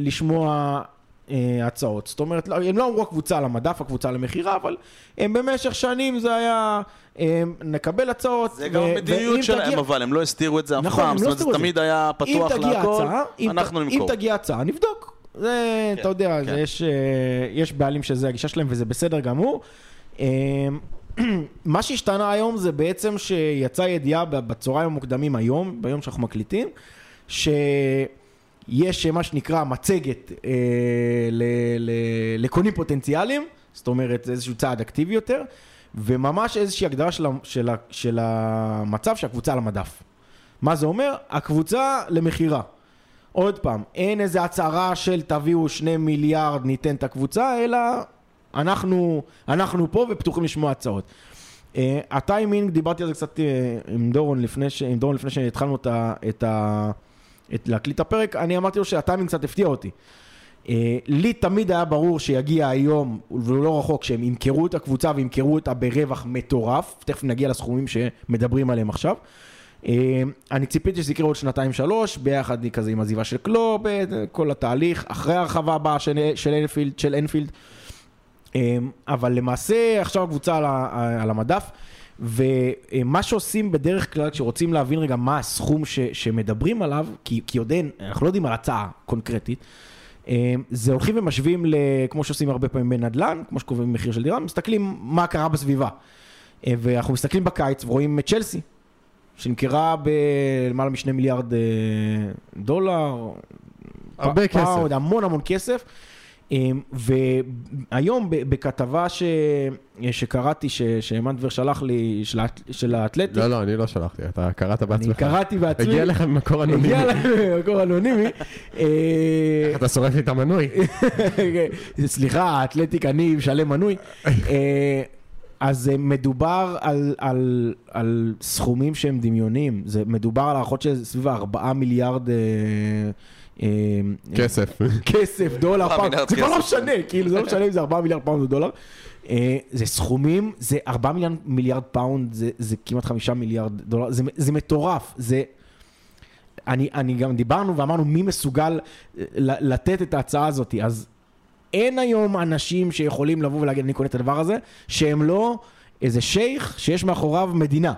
לשמוע הצעות. זאת אומרת, הם לא אמרו הקבוצה על המדף, הקבוצה על המחירה, אבל הם במשך שנים זה היה נקבל הצעות. זה גם המדיניות שלהם, אבל הם לא הסתירו את זה אף פעם. זאת אומרת, זה תמיד היה פתוח להכל, אנחנו נמכור. אם תגיע הצעה, נבדוק. אתה יודע, יש בעלים שזה הגישה שלהם וזה בסדר גמור. מה שהשתנה היום זה בעצם שיצאה ידיעה בצהריים המוקדמים היום, ביום שאנחנו מקליטים, שיש מה שנקרא מצגת לקונים פוטנציאליים, זאת אומרת איזשהו צעד אקטיבי יותר, וממש איזושהי הגדרה של המצב שהקבוצה על המדף. מה זה אומר? הקבוצה למחירה. עוד פעם, אין איזו הצהרה של תביאו 2 מיליארד ניתן את הקבוצה, אלא... אנחנו פה ופתוחים לשמוע הצעות. הטיימינג, דיברתי על זה קצת עם דורון לפני שהתחלנו את להקליט הפרק, אני אמרתי לו שהטיימינג קצת הפתיע אותי. לי תמיד היה ברור שיגיע היום, ולא לא רחוק, שהם ימכרו את הקבוצה וימכרו אותה ברווח מטורף, תכף נגיע לסכומים שמדברים עליהם עכשיו. אני ציפיתי שזה יקרה עוד 2-3, ביחד כזה עם הזיבה של קלופ, כל התהליך, אחרי הרחבה הבאה של אנפילד, אבל למעשה עכשיו הקבוצה על המדף, ומה שעושים בדרך כלל כשרוצים להבין רגע מה הסכום שמדברים עליו, כי יודע, אנחנו לא יודעים על הצעה קונקרטית, זה הולכים ומשווים כמו שעושים הרבה פעמים בנדלן, כמו שקובעים מחיר של דירה, מסתכלים מה קרה בסביבה, ואנחנו מסתכלים בקיץ ורואים את צ'לסי שנמכרה בלמעלה $2 מיליארד, הרבה כסף, המון המון כסף. והיום בכתבה שקראתי שמנדבר שלח לי של האתלטי, לא, אני לא שלחתי, אתה קראת בעצמך, אני קראתי בעצמי, הגיע לך ממקור אנונימי, אתה שורף לי את המנוי, סליחה, האתלטיק, אני משלם מנוי. אז מדובר על סכומים שהם דמיונים, זה מדובר על הערכות של סביב 4 מיליארד כסף, דולר, פעם, זה כבר לא משנה, כאילו זה לא משנה אם זה 4 מיליארד פאונד או דולר, זה סכומים, זה 4 מיליארד פאונד, זה כמעט 5 מיליארד דולר, זה מטורף, זה... אני גם דיברנו ואמרנו מי מסוגל לתת את ההצעה הזאת, אז אין היום אנשים שיכולים לבוא ולהגיד אני קונה את הדבר הזה, שהם לא איזה שייך שיש מאחוריו מדינה.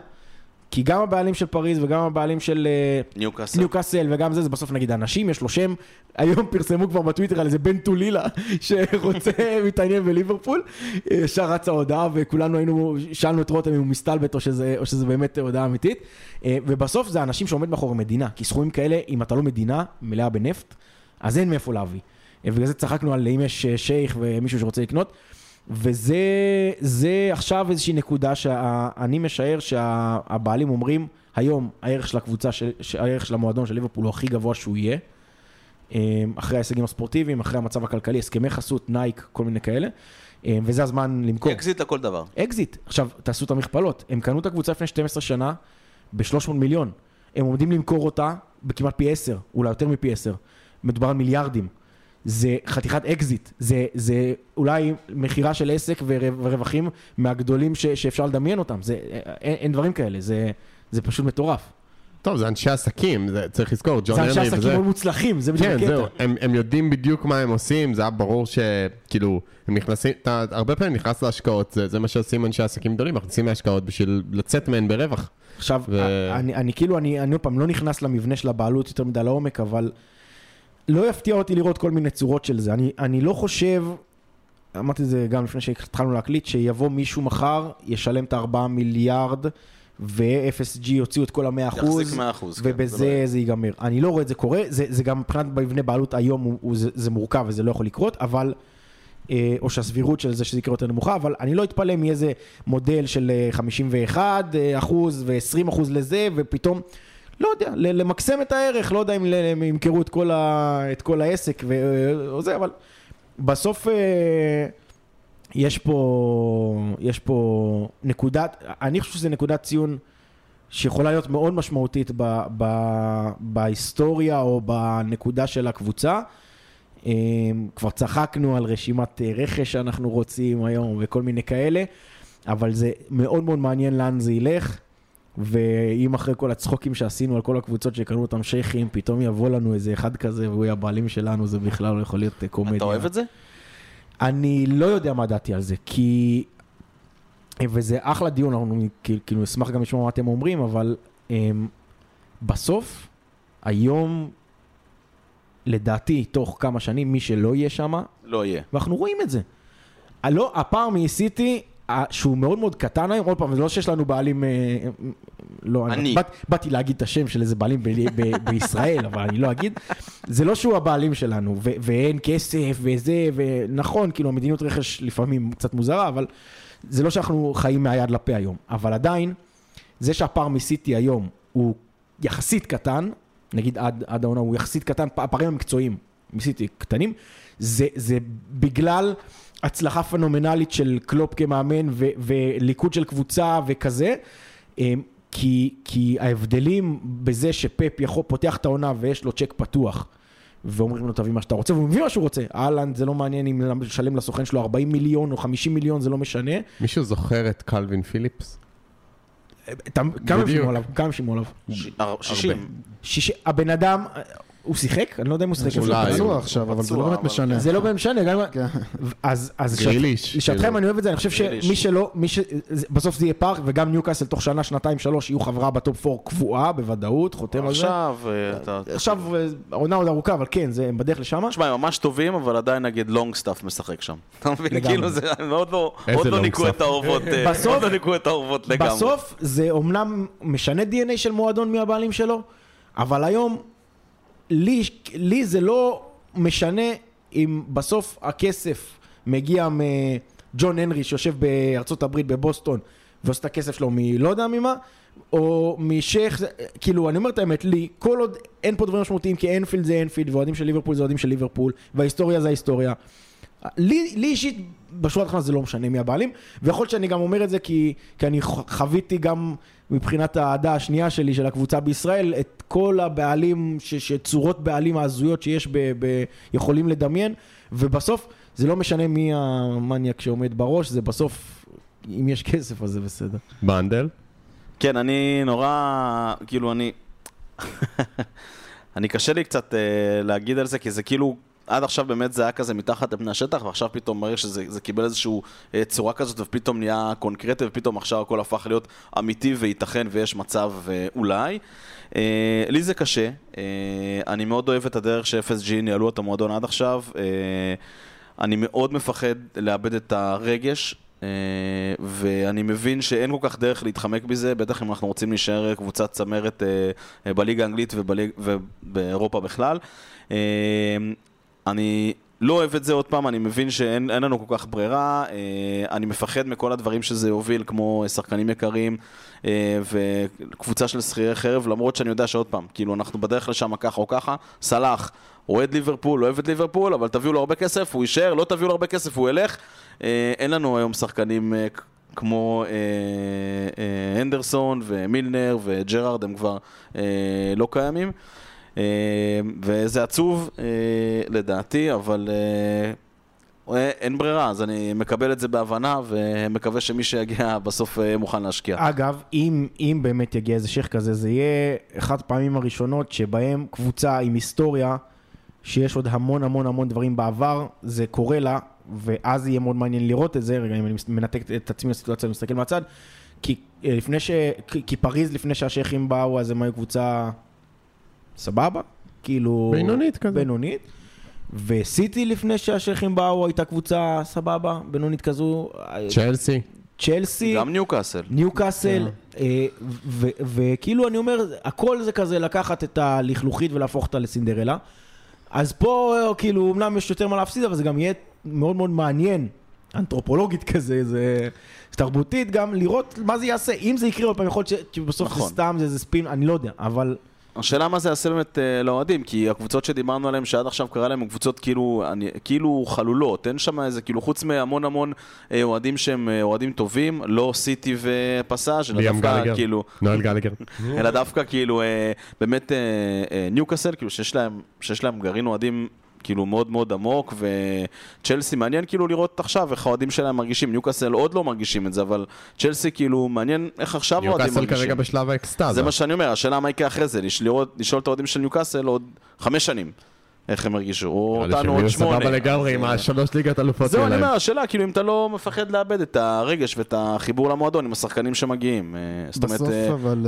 כי גם הבעלים של פריז וגם הבעלים של ניוקאסל וגם זה בסוף נגיד אנשים, יש לו שם, היום פרסמו כבר בטוויטר על איזה בן טולילה שרוצה מתעניין בליברפול, שרץ ההודעה וכולנו היינו, שאלנו את רותם אם הוא מסתלבט או שזה באמת הודעה אמיתית, ובסוף זה אנשים שעומד מאחורי מדינה, כי סכומים כאלה, אם אתה לא מדינה מלאה בנפט, אז אין מאיפה להביא. ובגלל זה צחקנו על אם יש שייך ומישהו שרוצה לקנות, וזה עכשיו איזושהי נקודה שאני משער שהבעלים אומרים, היום הערך של הקבוצה, הערך של המועדון של ליברפול הוא הכי גבוה שהוא יהיה, אחרי ההישגים הספורטיביים, אחרי המצב הכלכלי, הסכמי חסות, נייק, כל מיני כאלה, וזה הזמן למכור. אקזיט לכל דבר. אקזיט. עכשיו, תעשו את המכפלות. הם קנו את הקבוצה לפני 12 שנה ב$300 מיליון. הם עומדים למכור אותה בכמעט פי 10, אולי יותר מפי 10. מדובר על מיליארדים. זה חתיכת אקזיט, זה אולי מחירה של עסק ורווחים מהגדולים שאפשר לדמיין אותם, אין דברים כאלה, זה פשוט מטורף. טוב, זה אנשי עסקים, צריך לזכור, זה אנשי עסקים מוצלחים, זה בדיוק הקטע. הם יודעים בדיוק מה הם עושים, זה היה ברור שכאילו, הם נכנסים, אתה הרבה פעמים נכנס להשקעות, זה מה שעושים אנשי עסקים גדולים, נכנסים להשקעות בשביל לצאת מהן ברווח. עכשיו, אני כאילו, אני פעם לא נכנס למבנה של הבעלות יותר מדי לעומק, אבל לא יפתיע אותי לראות כל מיני צורות של זה. אני לא חושב, אמרתי את זה גם לפני שהתחלנו להקליט, שיבוא מישהו מחר, ישלם את 4 מיליארד, ו-FSG יוציאו את כל 100%, ובזה זה ייגמר. אני לא רואה את זה קורה, זה גם מבחינת מבנה בעלות היום, זה מורכב וזה לא יכול לקרות, אבל, או שהסבירות של זה שזה יקרה יותר נמוכה, אבל אני לא אתפלא מאיזה מודל של 51% ו-20% לזה, ופתאום, לא יודע, למקסם את הערך, לא יודע אם הם ימכרו את כל העסק וזה, אבל בסוף יש פה נקודת, אני חושב שזה נקודת ציון שיכולה להיות מאוד משמעותית בהיסטוריה או בנקודה של הקבוצה. כבר צחקנו על רשימת רכש שאנחנו רוצים היום וכל מיני כאלה, אבל זה מאוד מאוד מעניין לאן זה ילך. ואם אחרי כל הצחוקים שעשינו על כל הקבוצות שקראנו אותם שייכים, פתאום יבוא לנו איזה אחד כזה והוא הבעלים שלנו, זה בכלל לא יכול להיות קומדיה. אתה אוהב את זה? אני לא יודע מה דעתי על זה, כי... וזה אחלה דיון, אנחנו כאילו אשמח גם לשמוע מה אתם אומרים, אבל בסוף, היום, לדעתי, תוך כמה שנים, מי שלא יהיה שם, לא יהיה. ואנחנו רואים את זה. הפעם ניסיתי... שהוא מאוד מאוד קטן היום, עוד פעם, זה לא שיש לנו בעלים, לא, אני באתי להגיד את השם של איזה בעלים בישראל, אבל אני לא אגיד, זה לא שהוא הבעלים שלנו, ואין כסף וזה, ונכון, כאילו המדיניות רכש לפעמים קצת מוזרה, אבל זה לא שאנחנו חיים מהיד לפה היום, אבל עדיין, זה שהפער מסיטי היום הוא יחסית קטן, נגיד עד העונה הוא יחסית קטן, הפערים המקצועיים מסיטי קטנים, זה בגלל... הצלחה פנומנלית של קלופ כמאמן וליכוד של קבוצה וכזה, כי ההבדלים בזה שפפ יכול פותח את העונה ויש לו צ'ק פתוח, ואומרים לו תביא מה שאתה רוצה, והוא מביא מה שהוא רוצה. אהלנד, זה לא מעניין אם לשלם לסוכן שלו 40 מיליון או 50 מיליון, זה לא משנה. מישהו זוכר את קלווין פיליפס? כמה שימו עליו? 60. הבן אדם, הוא שיחק? אני לא יודע אם הוא שיחק. אולי. זה לא באמת משנה. זה לא באמת משנה. אז שאתכם אני אוהב את זה, אני חושב שמי שלא, בסוף זה יהיה פארק, וגם ניוקאסל תוך שנה, שנתיים, שלוש, יהיו חברה בטופ 4 קבועה, בוודאות, חותם על זה. עכשיו, העונה עוד ארוכה, אבל כן, זה בדרך לשם. תשמע, הם ממש טובים, אבל עדיין נגיד לונג סטאף משחק שם. אתה מבין? כאילו זה, עוד לא ניקו את האורבות. עוד לא ניקו את האורבות לגמרי. בסוף זה אומנם משנה DNA של מועדון מהבעלים שלו, אבל היום לי זה לא משנה אם בסוף הכסף מגיע מג'ון הנרי שיושב בארצות הברית בבוסטון ועושה את הכסף שלו מלא יודע ממה או משייך, כאילו אני אומר את האמת, לי כל עוד אין פה דברים משמעותיים, כי אנפילד זה אנפילד ואוהדים של ליברפול זה אוהדים של ליברפול וההיסטוריה זה ההיסטוריה. לי אישית בשורה התחתונה זה לא משנה מי הבעלים, ויכול להיות שאני גם אומר את זה כי אני חוויתי גם מבחינת העדה השנייה שלי של הקבוצה בישראל את כל הבעלים שצורות בעלים העזויות שיש יכולים לדמיין, ובסוף זה לא משנה מי המניאק שעומד בראש, זה בסוף אם יש כסף אז זה בסדר. בנדל? כן, אני נורא כאילו אני קשה לי קצת להגיד על זה, כי זה כאילו עד עכשיו באמת זה היה כזה מתחת לפני השטח, ועכשיו פתאום מראה שזה קיבל איזשהו צורה כזאת, ופתאום נהיה קונקרטי, ופתאום עכשיו הכל הפך להיות אמיתי וייתכן ויש מצב אולי. לי זה קשה, אני מאוד אוהב את הדרך ש-FSG ניהלו את המועדון עד עכשיו, אני מאוד מפחד לאבד את הרגש, ואני מבין שאין כל כך דרך להתחמק בזה, בטח אם אנחנו רוצים להישאר קבוצת צמרת בליגה האנגלית ובאירופה בכלל. אני לא אוהב את זה עוד פעם, אני מבין שאין לנו כל כך ברירה, אני מפחד מכל הדברים שזה יוביל, כמו שחקנים יקרים וקבוצה של שכירי חרב, למרות שאני יודע שעוד פעם, כאילו אנחנו בדרך לשם ככה או ככה, סלאח, אוהד ליברפול, אוהב את ליברפול, אבל תביאו לו הרבה כסף, הוא יישאר, לא תביאו לו הרבה כסף, הוא ילך, אין לנו היום שחקנים כמו אנדרסון ומילנר וג'רארד, הם כבר לא קיימים. וזה עצוב לדעתי, אבל אין ברירה, אז אני מקבל את זה בהבנה ומקווה שמי שיגיע בסוף מוכן להשקיע. אגב, אם באמת יגיע איזה שיח כזה, זה יהיה אחת הפעמים הראשונות שבהם קבוצה עם היסטוריה שיש עוד המון המון המון דברים בעבר, זה קורה לה, ואז יהיה מאוד מעניין לראות את זה. רגע, אם אני מנתק את עצמי לסיטואציה, אני מסתכל מהצד, כי פריז לפני שהשייכים באו, אז הם היו קבוצה סבבה, כאילו בינונית כזה. בינונית. וסיטי לפני שהשייכים באו הייתה קבוצה סבבה, בינונית כזו. צ'לסי. גם ניוקאסל. ניוקאסל. וכאילו אני אומר, הכל זה כזה לקחת את הלכלוכית ולהפוך אותה לסינדרלה. אז פה כאילו אמנם יש יותר מה להפסיד, אבל זה גם יהיה מאוד מאוד מעניין. אנתרופולוגית כזה, זה תרבותית גם לראות מה זה יעשה. אם זה יקרה עוד פעם, יכול להיות שבסוף זה סתם, זה ספין, אני לא יודע, אבל השאלה מה זה יעשה באמת לאוהדים, כי הקבוצות שדיברנו עליהן שעד עכשיו קרה להן הן קבוצות כאילו חלולות, אין שם איזה כאילו חוץ מהמון המון אוהדים שהם אוהדים טובים, לא סיטי ופסאז' נועל גלגר אלא דווקא כאילו באמת ניוקאסל, כאילו שיש להם גרעין אוהדים כאילו מאוד מאוד עמוק, וצ'לסי מעניין כאילו לראות עכשיו איך האוהדים שלהם מרגישים, ניוקאסל עוד לא מרגישים את זה, אבל צ'לסי כאילו מעניין איך עכשיו האוהדים מרגישים. ניוקאסל כרגע בשלב האקסטאזה. זה מה שאני אומר, השאלה מה יקרה אחרי זה, לשאול את האוהדים של ניוקאסל עוד 5 שנים, איך הם מרגישו, או אותנו עוד 8. סבבה לגמרי עם ה3 ליגת אלופות שלהם. זהו, אני אומר, השאלה כאילו אם אתה לא מפחד לאבד את הרגש ואת החיבור למועדון עם השחקנים שמגיעים. בסוף אבל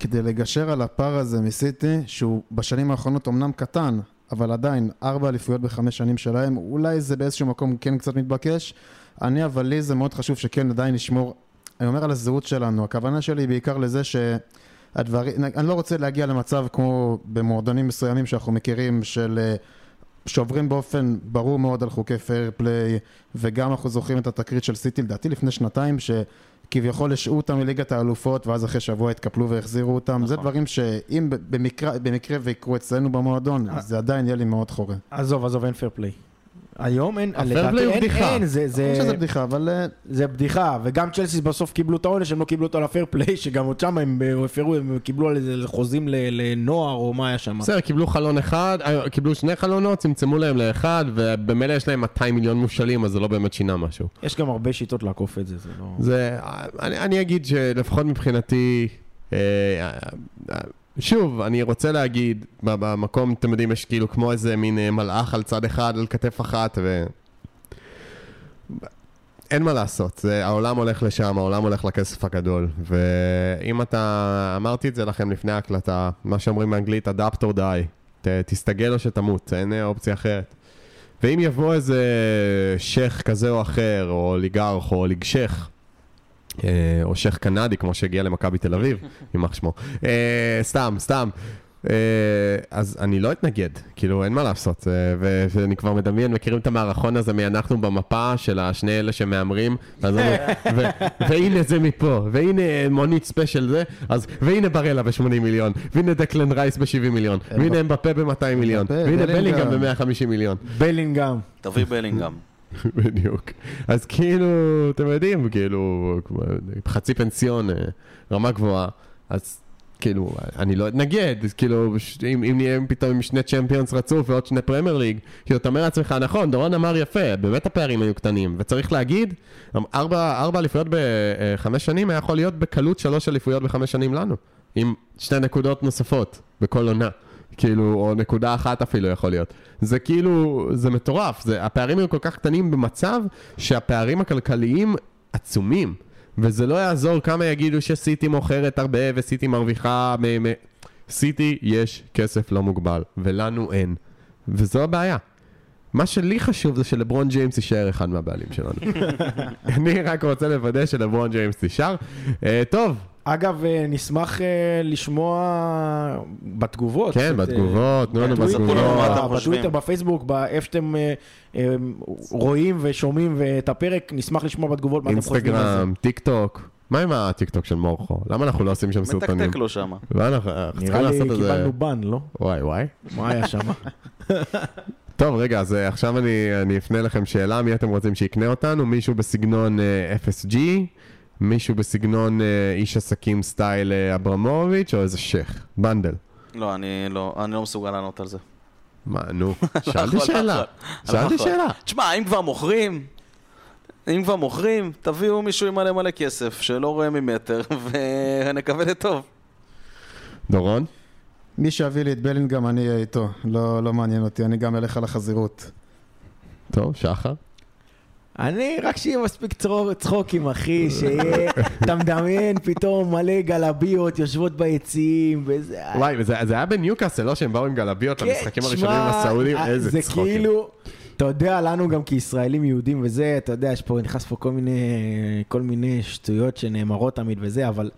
כדי לגשר על הפער הזה מסיטי, שהוא בשנים האחרונות אמנם קטן, אבל עדיין, 4 אליפויות ב5 שנים שלהם, אולי זה באיזשהו מקום כן קצת מתבקש. אבל לי זה מאוד חשוב שכן עדיין נשמור, אני אומר על הזהות שלנו, הכוונה שלי היא בעיקר לזה שהדברים, אני לא רוצה להגיע למצב כמו במועדונים מסוימים שאנחנו מכירים, שעוברים באופן ברור מאוד על חוקי פייר פליי, וגם אנחנו זוכרים את התקרית של סיטי, לדעתי לפני 2 שכביכול השאו אותם מליגת האלופות, ואז אחרי שבוע התקפלו והחזירו אותם. נכון. זה דברים שאם במקרה ויקרו אצלנו במועדון, אז זה עדיין יהיה לי מאוד חורה. עזוב, אין פייר פליי. היום אין, זה בדיחה, אבל זה בדיחה, וגם צ'לסי בסוף קיבלו את העונש, הם לא קיבלו אותו על הפייר פליי, שגם עוד שם הם קיבלו על איזה חוזים לנוער או מה היה שם. בסדר, קיבלו חלון אחד, קיבלו שני חלונות, צמצמו להם לאחד, ובמילא יש להם 200 מיליון מושלים, אז זה לא באמת שינה משהו. יש גם הרבה שיטות לעקוף את זה, זה לא... זה, אני אגיד שלפחות מבחינתי, שוב, אני רוצה להגיד, במקום, אתם יודעים, יש כאילו כמו איזה מין מלאך על צד אחד, על כתף אחת, אין מה לעשות. זה, העולם הולך לשם, העולם הולך לכסף הגדול. ואם אתה, אמרתי את זה לכם לפני ההקלטה, מה שאומרים באנגלית, adapt or die. תסתגל או שתמות, אין אופציה אחרת. ואם יבוא איזה שייך כזה או אחר, או אוליגרך, או אוליגשך, או שייך קנדי, כמו שהגיע למכבי תל אביב, ימח שמו. סתם. אז אני לא אתנגד, כאילו אין מה לעשות. ואני כבר מדמיין, מכירים את המערכון הזה, אנחנו במפה של השני אלה שמאמרים, והנה זה מפה, והנה מונית ספשייל זה, והנה ברלה ב-80 מיליון, והנה דקלן רייס ב-70 מיליון, והנה אמבפה ב-200 מיליון, והנה בלינגאם ב-150 מיליון. בלינגאם. תביא בלינגאם. בדיוק. אז כאילו, אתם יודעים, כאילו, חצי פנסיון, רמה גבוהה, אז כאילו, אני לא אתנגד, כאילו, אם נהיה פתאום עם שני צ'מפיונס רצוף ועוד שני פרמייר ליג, כאילו, אתה אומר לעצמך, נכון, דורון אמר יפה, באמת הפערים היו קטנים, וצריך להגיד, 4 אליפויות ב5 שנים, היה יכול להיות בקלות 3 אליפויות ב5 שנים לנו, עם 2 נקודות נוספות, בכל עונה. כאילו, או נקודה אחת אפילו יכול להיות. זה כאילו, זה מטורף. זה, הפערים היו כל כך קטנים במצב שהפערים הכלכליים עצומים. וזה לא יעזור כמה יגידו שסיטי מוכרת הרבה וסיטי מרוויחה. סיטי יש כסף לא מוגבל, ולנו אין. וזו הבעיה. מה שלי חשוב זה שלברון ג'יימס יישאר אחד מהבעלים שלנו. אני רק רוצה לוודא שלברון ג'יימס יישאר. טוב. אגב, נשמח לשמוע בתגובות. כן, בתגובות, תנו לנו בתגובות. בטוויטר, בפייסבוק, איפה שאתם רואים ושומעים את הפרק, נשמח לשמוע בתגובות. אינסטגרם, טיק טוק. מה עם הטיק טוק של מורחו? למה אנחנו לא עושים שם סרטונים? מתקתק לו שם. נראה לי קיבלנו בן, לא? וואי. מה היה שם? טוב, רגע, אז עכשיו אני אפנה לכם שאלה, מי אתם רוצים שיקנה אותנו? מישהו בסגנון FSG? מישהו בסגנון איש עסקים סטייל אברמוביץ' או איזה שייך? בנדל. לא, אני לא מסוגל לענות על זה. מה, נו? שאלתי שאלה. תשמע, אם כבר מוכרים, תביאו מישהו עם מלא כסף, שלא רואה ממטר, ונקווה לטוב. דורון? מי שהביא לי את בלינגאם, אני אהיה איתו. לא מעניין אותי, אני גם אלך על החזירות. טוב, שחר? אני רק שיהיה מספיק צחוקים, אחי, שיהיה, אתה מדמיין, פתאום מלא גלביות יושבות ביציעים, וזה... וואי, זה היה בניוקאסל, לא שהם באו עם גלביות למשחקים הראשונים עם הסעודים, איזה צחוקים. זה כאילו, אתה יודע, לנו גם כישראלים יהודים וזה, אתה יודע, נכנס פה כל מיני שטויות שנאמרות תמיד וזה, אבל...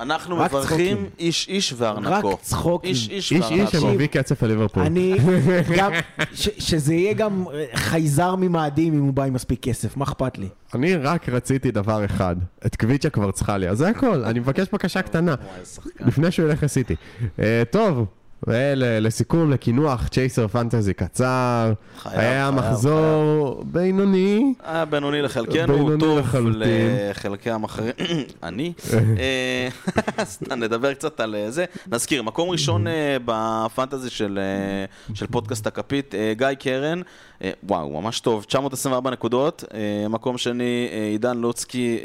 אנחנו מברכים איש איש וארנקו. רק צחוקים. איש שמביא קצף לליברפול. אני גם, שזה יהיה גם חייזר ממאדים אם הוא בא עם מספיק כסף, מה אכפת לי? אני רק רציתי דבר אחד, את קוויצ'ה כבר צריכה לי, אז זה הכל, אני מבקש בקשה קטנה, לפני שהוא ילך לסיטי. טוב, לסיכום, לכינוח, צ'ייסר פנטזי קצר, היה מחזור בינוני. היה בינוני לחלקנו, טוב לחלקי המחרים. אני? נדבר קצת על זה. נזכיר, מקום ראשון בפנטזי של פודקאסט הקפית, גיא קרן, וואו, ממש טוב, 924 נקודות. מקום שני, עידן לוצקי,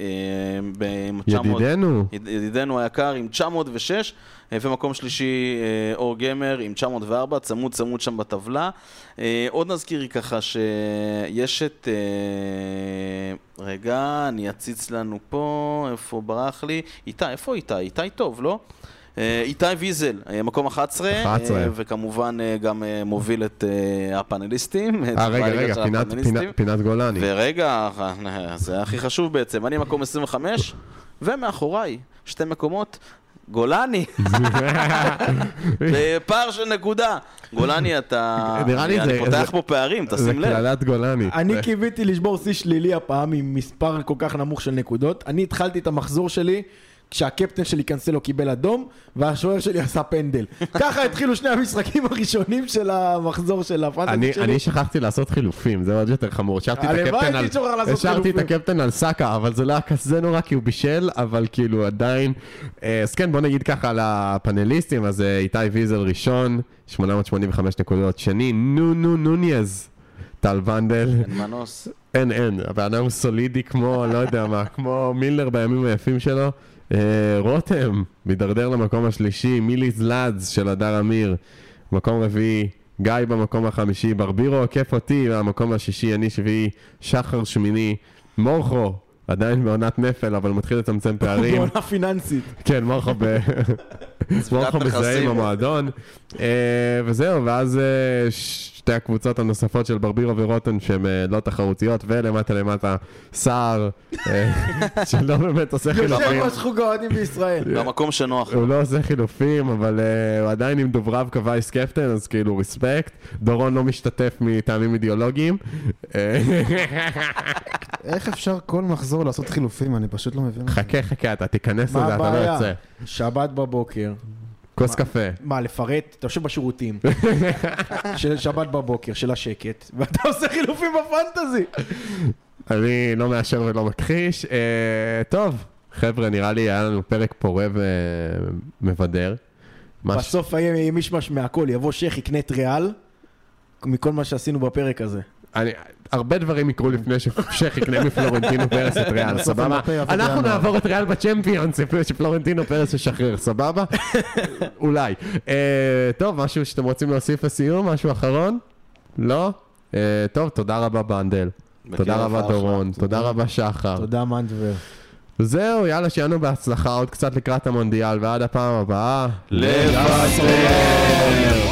ידידנו היקר, עם 906. ומקום שלישי, אור גמר עם 904, צמוד שם בטבלה. עוד נזכירי ככה שיש את... רגע, אני אציץ לנו פה, איפה ברח לי? איפה איתי? איתי טוב, לא? איתי ויזל, מקום 11, וכמובן גם מוביל את הפאנליסטים. רגע, פינת גולני. ורגע, זה הכי חשוב בעצם, אני מקום 25, ומאחוריי, שתי מקומות, גולני, בפער של נקודה. גולני, אני פותח פה פערים, תשים לב. זה קללת גולני. אני קיוויתי לשבור סי שלילי הפעם עם מספר כל כך נמוך של נקודות. אני התחלתי את המחזור שלי כשהקפטן שלי קנסלו קיבל אדום, והשוער שלי עשה פנדל. ככה התחילו שני המשחקים הראשונים של המחזור של הפנטזי שלי. אני שכחתי לעשות חילופים, זה עוד יותר חמור. השארתי את הקפטן על סאקה, אבל זה לא היה כזה נורא, כי הוא בישל, אבל כאילו עדיין... אז כן, בוא נגיד ככה על הפאנליסטים, אז איתי ויזל ראשון, 885 נקודות. שני, נוניז, טל ונדל. אין מנוס. אין, אבל הוא סולידי כמו, לא יודע מה, כמו מילר בימים היפים שלו. רותם, מדרדר למקום השלישי, מילי זלאדס של הדר אמיר, מקום רביעי, גיא במקום החמישי, ברבירו עקף אותי, המקום השישי, אני שביעי, שחר שמיני, מורחו, עדיין בעונת נפל, אבל מתחיל לצמצם פערים. בעונה פיננסית. כן, מורחו מזהה עם המועדון. וזהו, ואז שתי הקבוצות הנוספות של ברבירו ורוטן שהן לא תחרותיות, ולמטה סער, שלא באמת עושה חילופים. יושב ראש חוג האוהדים בישראל. במקום שנוח. הוא לא עושה חילופים, אבל הוא עדיין עם דוברב קווייס קפטן, אז כאילו רספקט. דורון לא משתתף מטעמים אידיאולוגיים. איך אפשר כל מחזור לעשות חילופים? אני פשוט לא מבין. חכה, אתה תיכנס לזה, אתה לא יוצא. שבת בבוקר. כוס קפה. מה, לפרט? אתה יושב בשירותים של שבת בבוקר, של השקט, ואתה עושה חילופים בפנטזי. אני לא מאשר ולא מכחיש. טוב, חבר'ה, נראה לי היה לנו פרק פורה ומבדר. בסוף יהיה מישמש מהכל, יבוא שייך יקנה את ריאל, מכל מה שעשינו בפרק הזה. הרבה דברים יקרו לפני ששייך יקנה מפלורנטינו פרס את ריאל, סבבה? אנחנו נעבור את ריאל בצ'מפיונס לפני שפלורנטינו פרס ישחרר, סבבה? אולי. טוב, משהו שאתם רוצים להוסיף לסיום? משהו אחרון? לא? טוב, תודה רבה בנדל, תודה רבה דורון, תודה רבה שחר, תודה מנדבר. זהו, יאללה, שיענו בהצלחה עוד קצת לקראת המונדיאל, ועד הפעם הבאה לפסטר.